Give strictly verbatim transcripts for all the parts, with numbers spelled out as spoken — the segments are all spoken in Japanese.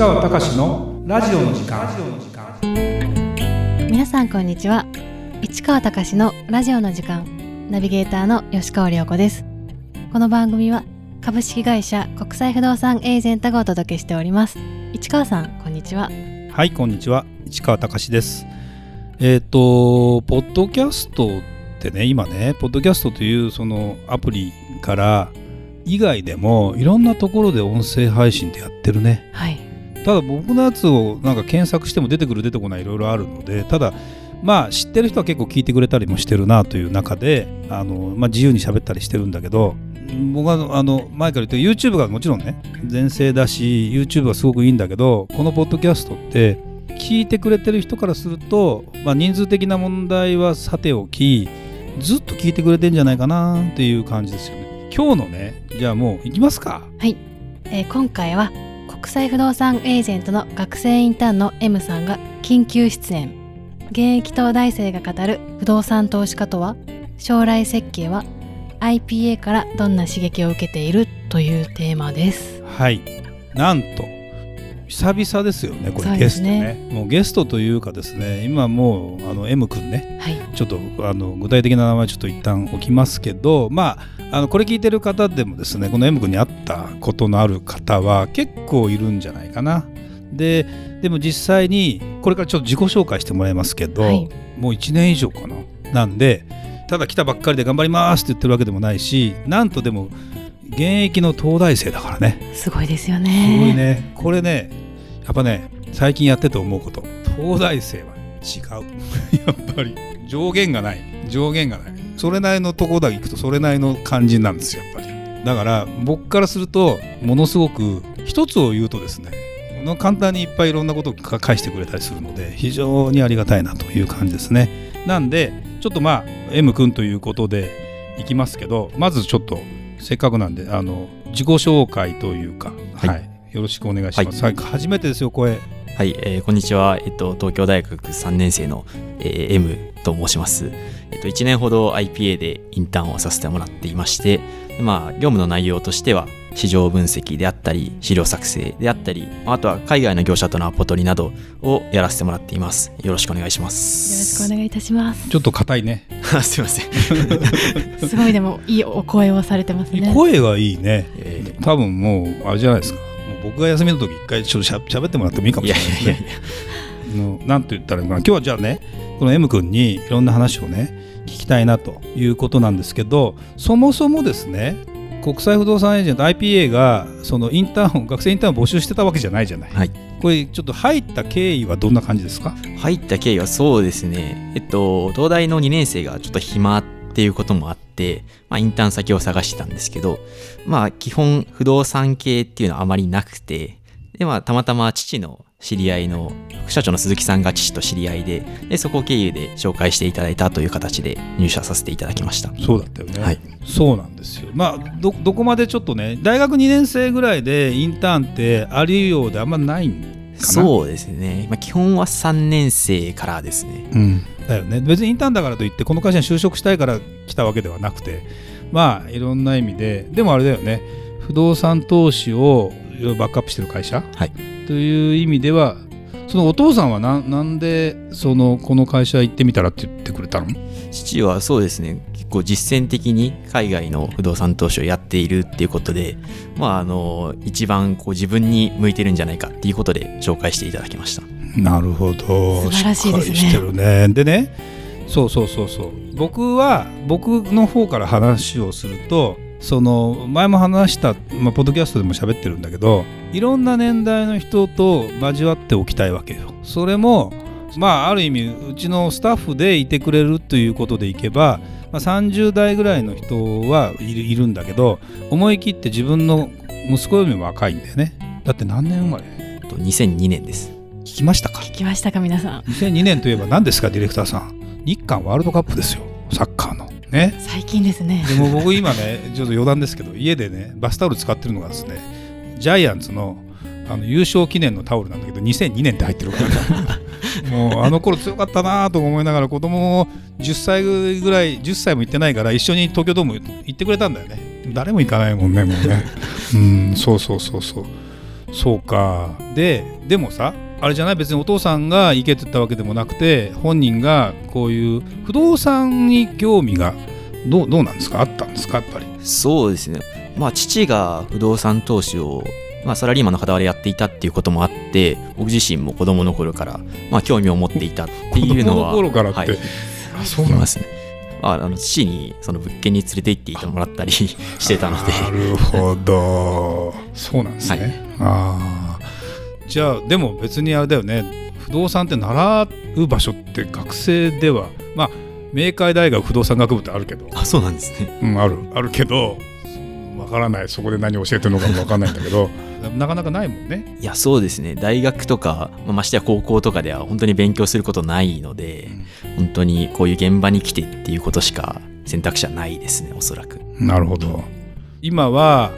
川隆のラジオの時間。皆さんこんにちは。市川隆のラジオの時間、ナビゲーターの吉川良子です。この番組は株式会社国際不動産エージェントがお届けしております。市川さんこんにちは。はい、こんにちは、市川隆です。えっとポッドキャストってね、今ねポッドキャストというそのアプリから以外でもいろんなところで音声配信でやってるね、はい、ただ僕のやつをなんか検索しても出てくる出てこないいろいろあるので、ただまあ知ってる人は結構聞いてくれたりもしてるなという中で、あの、まあ、自由に喋ったりしてるんだけど、僕はあの前から言って YouTube がもちろんね全盛だし YouTube はすごくいいんだけど、このポッドキャストって聞いてくれてる人からすると、まあ、人数的な問題はさておきずっと聞いてくれてんじゃないかなっていう感じですよね。今日のね、じゃあもう行きますか。はい、えー、今回は国際不動産エージェントの学生インターンの M さんが緊急出演。現役東大生が語る不動産投資家とは、将来設計は アイピーエー からどんな刺激を受けているというテーマです。はい、なんと久々ですよねこれ、ね、ゲストね。もうゲストというかですね、今もうあの M 君ね、はい、ちょっとあの具体的な名前ちょっと一旦置きますけど、まあ、あのこれ聞いてる方でもですね、この M 君に会ったことのある方は結構いるんじゃないかな。で、でも実際にこれからちょっと自己紹介してもらいますけど、はい、もういちねん以上かな。なんでただ来たばっかりで頑張りますって言ってるわけでもないし、なんとでも現役の東大生だからね。すごいですよね。すごいね。これね、やっぱね、最近やってて思うこと、東大生は違うやっぱり上限がない、上限がない、それなりのところだけ行くとそれなりの感じなんですよ、やっぱり。だから僕からするとものすごく、一つを言うとですね、簡単にいっぱいいろんなことを返してくれたりするので非常にありがたいなという感じですね。なんでちょっとまあ M 君ということでいきますけど、まずちょっとせっかくなんであの自己紹介というか、はいはい、よろしくお願いします、はい、初めてですよ声。はい、えー、こんにちは、えっと、東京大学さんねん生の、えー、M と申します、えっと、いちねんほど アイピーエー でインターンをさせてもらっていまして、まあ、業務の内容としては市場分析であったり資料作成であったり、あとは海外の業者とのアポ取りなどをやらせてもらっています。よろしくお願いします。よろしくお願いいたします。ちょっと硬いねすいませんすごいでもいいお声をされてますね。声がいいね、えー、多分もうあれじゃないですか、もう僕が休みの時一回ちょっとしゃべってもらってもいいかもしれないですね。いやいやいやなんて言ったらいいかな。今日はじゃあね、この M 君にいろんな話をね聞きたいなということなんですけど、そもそもですね、国際不動産エージェント アイピーエー がそのインターン、学生インターンを募集してたわけじゃないじゃない、はい、これちょっと入った経緯はどんな感じですか？入った経緯はそうですね、えっと、東大のにねん生がちょっと暇っていうこともあって、まあ、インターン先を探してたんですけど、まあ、基本不動産系っていうのはあまりなくて、で、まあ、たまたま父の知り合いの副社長の鈴木さんが父と知り合い で, でそこ経由で紹介していただいたという形で入社させていただきました。そうだったよね、はい、そうなんですよ。まあ ど, どこまでちょっとね、大学にねん生ぐらいでインターンってあるようであんまないんかな。そうですね、まあ、基本はさんねん生からですね、うん、だよね。別にインターンだからといってこの会社に就職したいから来たわけではなくて、まあいろんな意味で、でもあれだよね、不動産投資をバックアップしてる会社、はい、という意味では、そのお父さんは な, なんでそのこの会社行ってみたらって言ってくれたの？父はそうですね、結構実践的に海外の不動産投資をやっているっていうことで、まあ、あの一番こう自分に向いてるんじゃないかっていうことで紹介していただきました。なるほど、素晴らしいですね。しっかりしてるね。でね、そうそうそうそう、僕は僕の方から話をすると、その前も話した、まあ、ポッドキャストでも喋ってるんだけど、いろんな年代の人と交わっておきたいわけよ。それもまあある意味うちのスタッフでいてくれるということでいけば、まあ、さんじゅう代ぐらいの人はいる、いるんだけど、思い切って自分の息子よりも若いんだよね。だって何年生まれ？にせんにねんです。聞きましたか？聞きましたか皆さん。にせんにねんといえば何ですかディレクターさん？日韓ワールドカップですよ、サッカーのね、最近ですね。でも僕今ねちょっと余談ですけど、家でねバスタオル使ってるのがですね、ジャイアンツ の, あの優勝記念のタオルなんだけどにせんにねんって入ってるからもうあの頃強かったなと思いながら、子供をじゅっさいぐらい、じゅっさいも行ってないから一緒に東京ドーム行ってくれたんだよね。誰も行かないもんねもうねうん、そうそうそうそう。そうか。ででもさ、あれじゃない、別にお父さんがイケてたわけでもなくて、本人がこういう不動産に興味がど う, どうなんですか、あったんですか、やっぱり。そうですね、まあ、父が不動産投資を、まあ、サラリーマンの傍らやっていたっていうこともあって、僕自身も子供の頃から、まあ、興味を持っていたっていうのは子供の頃からって、はい、あ、そうなんですね。あの父にその物件に連れて行ってもらったりしてたので。なるほどそうなんですね、はい、あ、じゃあでも別にあれだよね、不動産って習う場所って学生では、まあ明海大学不動産学部ってあるけど。あ、そうなんですね、うん、あるあるけど、わからない、そこで何教えてるのかもわからないんだけどなかなかないもんね。いや、そうですね、大学とか、まあ、ましてや高校とかでは本当に勉強することないので、うん、本当にこういう現場に来てっていうことしか選択肢はないですね、おそらく。なるほど、うん、今は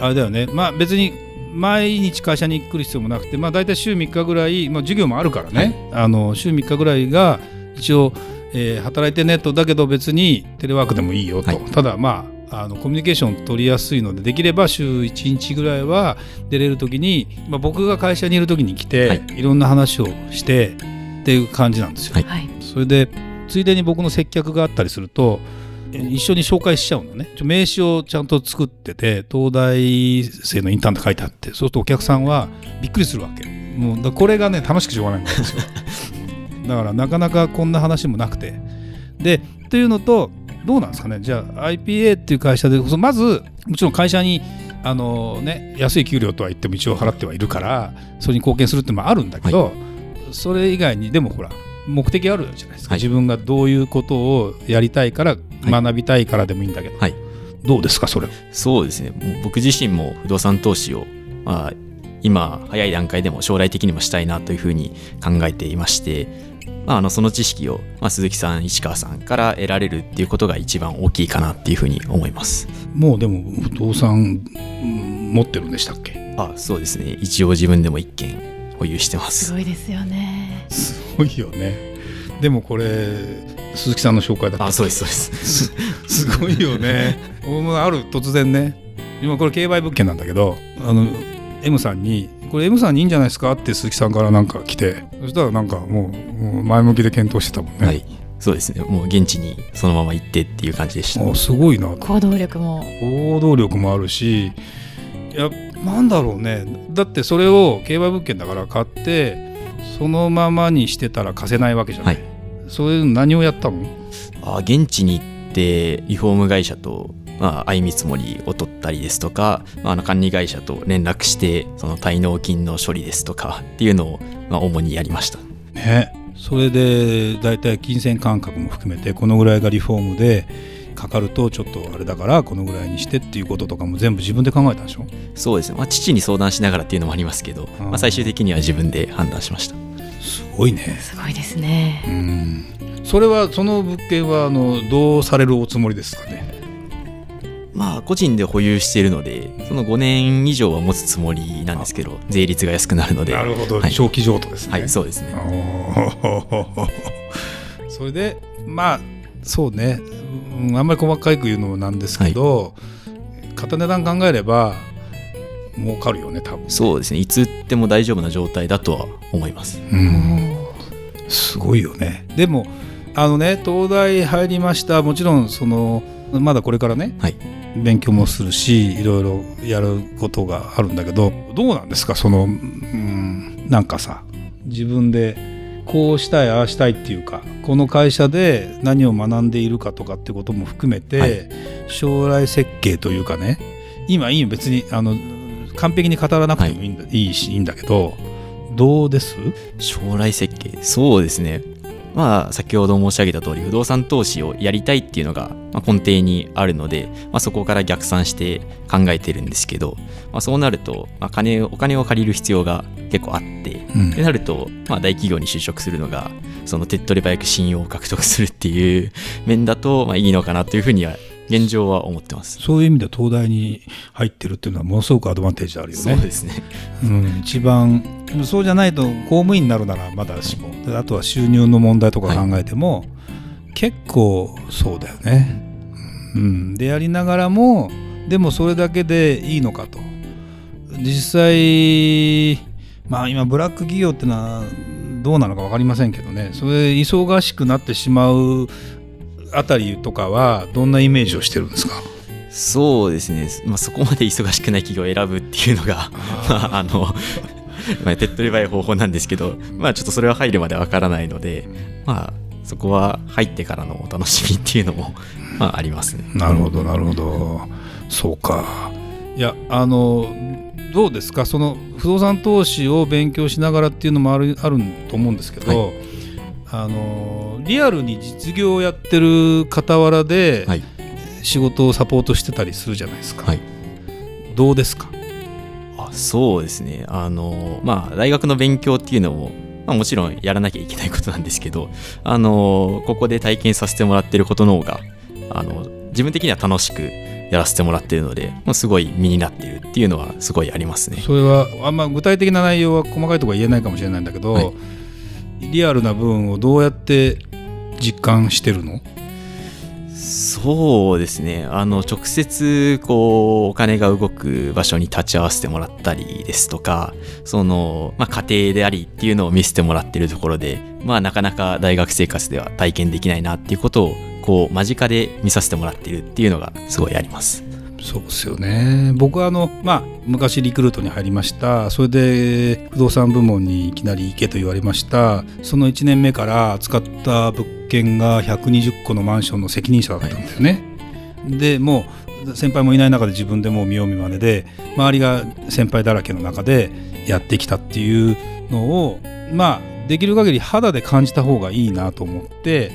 あれだよね、まあ別に毎日会社に来る必要もなくて、まあだいたい週みっかぐらい、まあ、授業もあるからね、はい、あの週みっかぐらいが一応、えー、働いてねと。だけど別にテレワークでもいいよと、はい、ただまああのコミュニケーション取りやすいので、できれば週いちにちぐらいは出れる時に、まあ、僕が会社にいる時に来て、はい、いろんな話をしてっていう感じなんですよ、はい、それでついでに僕の接客があったりすると一緒に紹介しちゃうんだね。ちょ名刺をちゃんと作ってて、東大生のインターンって書いてあって、そうするとお客さんはびっくりするわけ。もうだこれがね楽しくしょうがないんですよだからなかなかこんな話もなくて、でというのと、どうなんですかね。じゃあ アイピーエー っていう会社でまずもちろん会社にあの、ね、安い給料とは言っても一応払ってはいるから、それに貢献するっていうのもあるんだけど、はい、それ以外にでもほら目的あるじゃないですか、はい、自分がどういうことをやりたいから、はい、学びたいからでもいいんだけど、はい、どうですかそれ。そうですね、もう僕自身も不動産投資を、まあ、今早い段階でも将来的にもしたいなというふうに考えていまして、まあ、あのその知識を、まあ、鈴木さん市川さんから得られるっていうことが一番大きいかなっていうふうに思います。もうでも不動産持ってるんでしたっけ。あ、そうですね、一応自分でも一軒保有してます。すごいですよね。すごいよね。でもこれ鈴木さんの紹介だった。あ、そうですそうですす, すごいよねある突然ね、今これ競売物件なんだけど、あの M さんにこれ M さんにいいんじゃないですかって鈴木さんからなんか来て、そしたらなんかもう前向きで検討してたもんね。はい、そうですね、もう現地にそのまま行ってっていう感じでした。あ、すごいな。行動力も行動力もあるし、いや、なんだろうね、だってそれを競売物件だから買ってそのままにしてたら貸せないわけじゃない、はい、それ何をやったの。あ、現地に行ってリフォーム会社とまあ、相見積もりを取ったりですとか、まあ、あの管理会社と連絡してその滞納金の処理ですとかっていうのをまあ主にやりました、ね、それでだいたい金銭感覚も含めてこのぐらいがリフォームでかかるとちょっとあれだからこのぐらいにしてっていうこととかも全部自分で考えたでしょ。そうですね、まあ、父に相談しながらっていうのもありますけど、まあ、最終的には自分で判断しました。すごいね。すごいですね。うん、それはその物件はあのどうされるおつもりですかね。まあ、個人で保有しているのでそのごねん以上は持つつもりなんですけど、税率が安くなるので。なるほど、はい、長期譲渡ですね。はい、そうですね。それでまあそうね、うん、あんまり細かく言うのもなんですけど、はい、片値段考えれば儲かるよね多分。そうですね、いつ売っても大丈夫な状態だとは思います。うん、すごいよね。でもあのね、東大入りました、もちろんそのまだこれからね、はい、勉強もするしいろいろやることがあるんだけど、どうなんですかその、うん、なんかさ、自分でこうしたいああしたいっていうか、この会社で何を学んでいるかとかってことも含めて、はい、将来設計というかね、今いい別にあの完璧に語らなくてもいいんだ、はい、いいしいいんだけど、どうです？将来設計。そうですね、まあ、先ほど申し上げた通り不動産投資をやりたいっていうのが根底にあるので、まあ、そこから逆算して考えてるんですけど、まあ、そうなると、まあ、金お金を借りる必要が結構あって、うん、ってなると、まあ、大企業に就職するのがその手っ取り早く信用を獲得するっていう面だと、まあ、いいのかなというふうには現状は思ってます。そういう意味で東大に入ってるっていうのはものすごくアドバンテージあるよね。そうですね、うん、一番そうじゃないと公務員になるならまだしも、はい、あとは収入の問題とか考えても、はい、結構そうだよね、うん、でやりながらもでもそれだけでいいのかと、実際まあ今ブラック企業ってのはどうなのか分かりませんけどね、それ忙しくなってしまうあたりとかはどんなイメージをしてるんですか？そうですね、まあ、そこまで忙しくない企業を選ぶっていうのがああのまあ手っ取り早い方法なんですけど、まあ、ちょっとそれは入るまでわからないので、まあ、そこは入ってからのお楽しみっていうのもまあありますね。なるほどなるほど、そうか。いやあのどうですか、その不動産投資を勉強しながらっていうのもある、あると思うんですけど、はい、あのリアルに実業をやってる傍らで仕事をサポートしてたりするじゃないですか、はい、どうですか？そうですね、あの、まあ、大学の勉強っていうのも、まあ、もちろんやらなきゃいけないことなんですけど、あのここで体験させてもらってることの方があの自分的には楽しくやらせてもらってるので、まあ、すごい身になってるっていうのはすごいありますね。それはあんま具体的な内容は細かいところは言えないかもしれないんだけど、はい、リアルな部分をどうやって実感してるの？そうですね、あの直接こうお金が動く場所に立ち会わせてもらったりですとか、その、まあ、家庭でありっていうのを見せてもらってるところで、まあ、なかなか大学生活では体験できないなっていうことをこう間近で見させてもらってるっていうのがすごいあります。そうですよね。僕はあの、まあ、昔リクルートに入りました。それで不動産部門にいきなり行けと言われました。そのいちねんめから扱った物件がひゃくにじゅっこのマンションの責任者だったんですね、はい、でもう先輩もいない中で自分でもう見よう見まねで周りが先輩だらけの中でやってきたっていうのを、まあ、できる限り肌で感じた方がいいなと思って、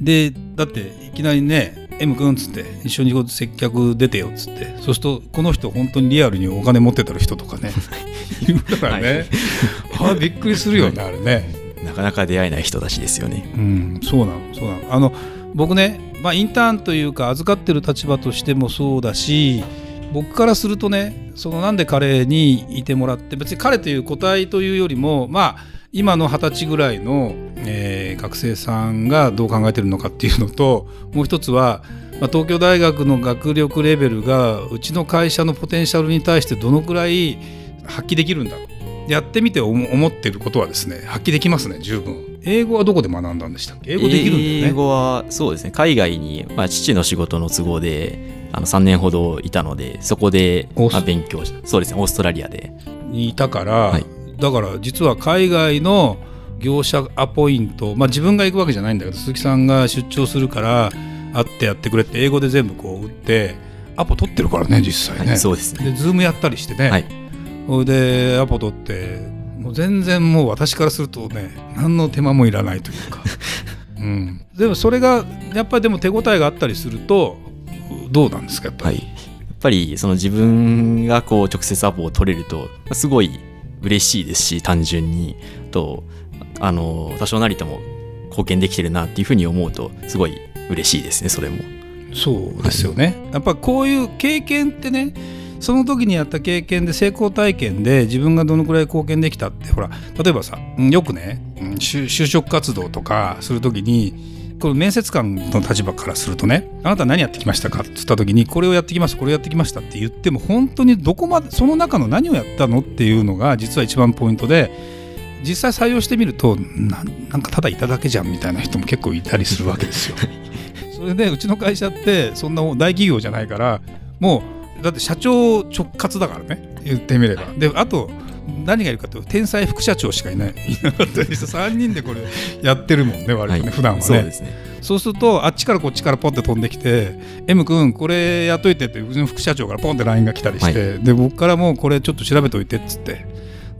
でだっていきなりねM 君っつって一緒に接客出てよっつって、そうするとこの人本当にリアルにお金持ってたる人とかねいるからね、はい、あびっくりするよね、はい、あれねなかなか出会えない人たちですよね、うん、そうなの、そうなの。あの僕ね、まあ、インターンというか預かってる立場としてもそうだし、僕からするとね、そのなんで彼にいてもらって、別に彼という個体というよりも、まあ、今のはたちぐらいのえー、学生さんがどう考えてるのかっていうのと、もう一つは、まあ、東京大学の学力レベルがうちの会社のポテンシャルに対してどのくらい発揮できるんだろう、やってみて思ってることはですね、発揮できますね、十分。英語はどこで学んだんでしたっけ？英語できるんだよね。英語はそうですね、海外に、まあ、父の仕事の都合であのさんねんほどいたので、そこで、まあ、勉強した。そうですね、オーストラリアでいたから、はい、だから実は海外の業者アポイント、まあ、自分が行くわけじゃないんだけど鈴木さんが出張するから会ってやってくれって英語で全部こう打ってアポ取ってるからね、実際ね、はい、そうですね。でズームやったりしてね、はい、それでアポ取ってもう全然もう私からするとね何の手間もいらないというか、うん、でもそれがやっぱりでも手応えがあったりするとどうなんですか？やっぱり、はい、やっぱりその自分がこう直接アポを取れるとすごい嬉しいですし、単純にとあの多少なりとも貢献できてるなっていうふうに思うとすごい嬉しいですね。それもそうですよね、はい、やっぱこういう経験ってね、その時にやった経験で成功体験で自分がどのくらい貢献できたって、ほら例えばさ、よくね就職活動とかする時にこの面接官の立場からするとね、あなた何やってきましたかって言った時にこれをやってきました、これをやってきましたって言っても本当にどこまでその中の何をやったのっていうのが実は一番ポイントで、実際採用してみると な, なんかただいただけじゃんみたいな人も結構いたりするわけですよそれでうちの会社ってそんな大企業じゃないから、もうだって社長直轄だからね、言ってみれば。であと何がいるかというと天才副社長しかいないいなかったりしてさんにんでこれやってるもんね、割とね、はい、普段はね。そうですね。そうするとあっちからこっちからポンって飛んできて M 君これやっといてって、うちの副社長からポンって ライン が来たりして、はい、で僕からもうこれちょっと調べといてっつって、だか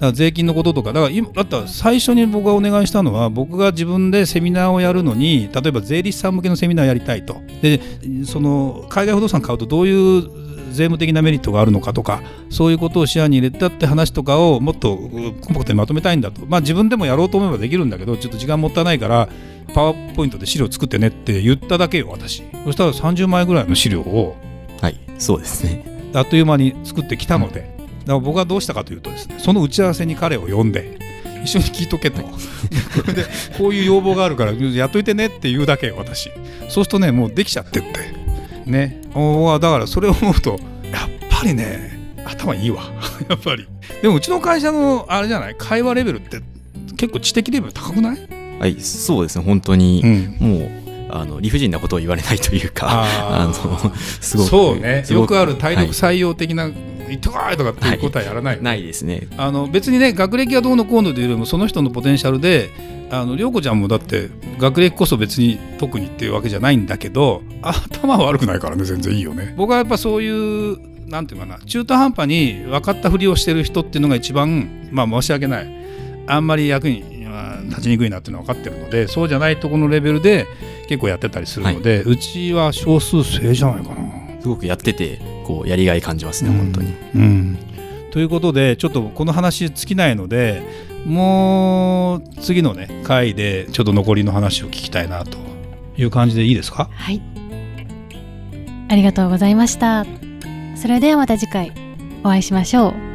ら税金のこととか、だから今だったら最初に僕がお願いしたのは、僕が自分でセミナーをやるのに、例えば税理士さん向けのセミナーをやりたいと、でその海外不動産買うとどういう税務的なメリットがあるのかとか、そういうことを視野に入れたって話とかをもっとコンパクトにまとめたいんだと、まあ、自分でもやろうと思えばできるんだけどちょっと時間もったいないからパワーポイントで資料作ってねって言っただけよ、私。そしたらさんじゅうまいぐらいの資料を、はい、そうですね、あっという間に作ってきたので、うん、だから僕はどうしたかというとですね、その打ち合わせに彼を呼んで一緒に聞いとけと、はい、これでこういう要望があるからやっといてねって言うだけよ、私。そうするとねもうできちゃってってね、だからそれを思うとやっぱりね、頭いいわやっぱり。でもうちの会社のあれじゃない、会話レベルって結構知的レベル高くない？はい、そうですね、本当に、うん、もうあの理不尽なことを言われないというか、ああのすごくそうね、よくある体力採用的な、はい、言ってこいとかっていうことはやらない、はい、ないですね。あの別にね、学歴がどうのこうのというよりもその人のポテンシャルで、あの涼子ちゃんもだって学歴こそ別に特にっていうわけじゃないんだけど、頭は悪くないからね、全然いいよね。僕はやっぱそういうなんていうかな、中途半端に分かったふりをしてる人っていうのが一番、まあ申し訳ない、あんまり役に立ちにくいなっていうのは分かってるので、そうじゃないとこのレベルで結構やってたりするので、はい、うちは少数制じゃないかな。すごくやっててこうやりがい感じますね、うん、本当に、うん、ということで、ちょっとこの話尽きないので、もう次のね回でちょっと残りの話を聞きたいなという感じでいいですか？はい、ありがとうございました。それではまた次回お会いしましょう。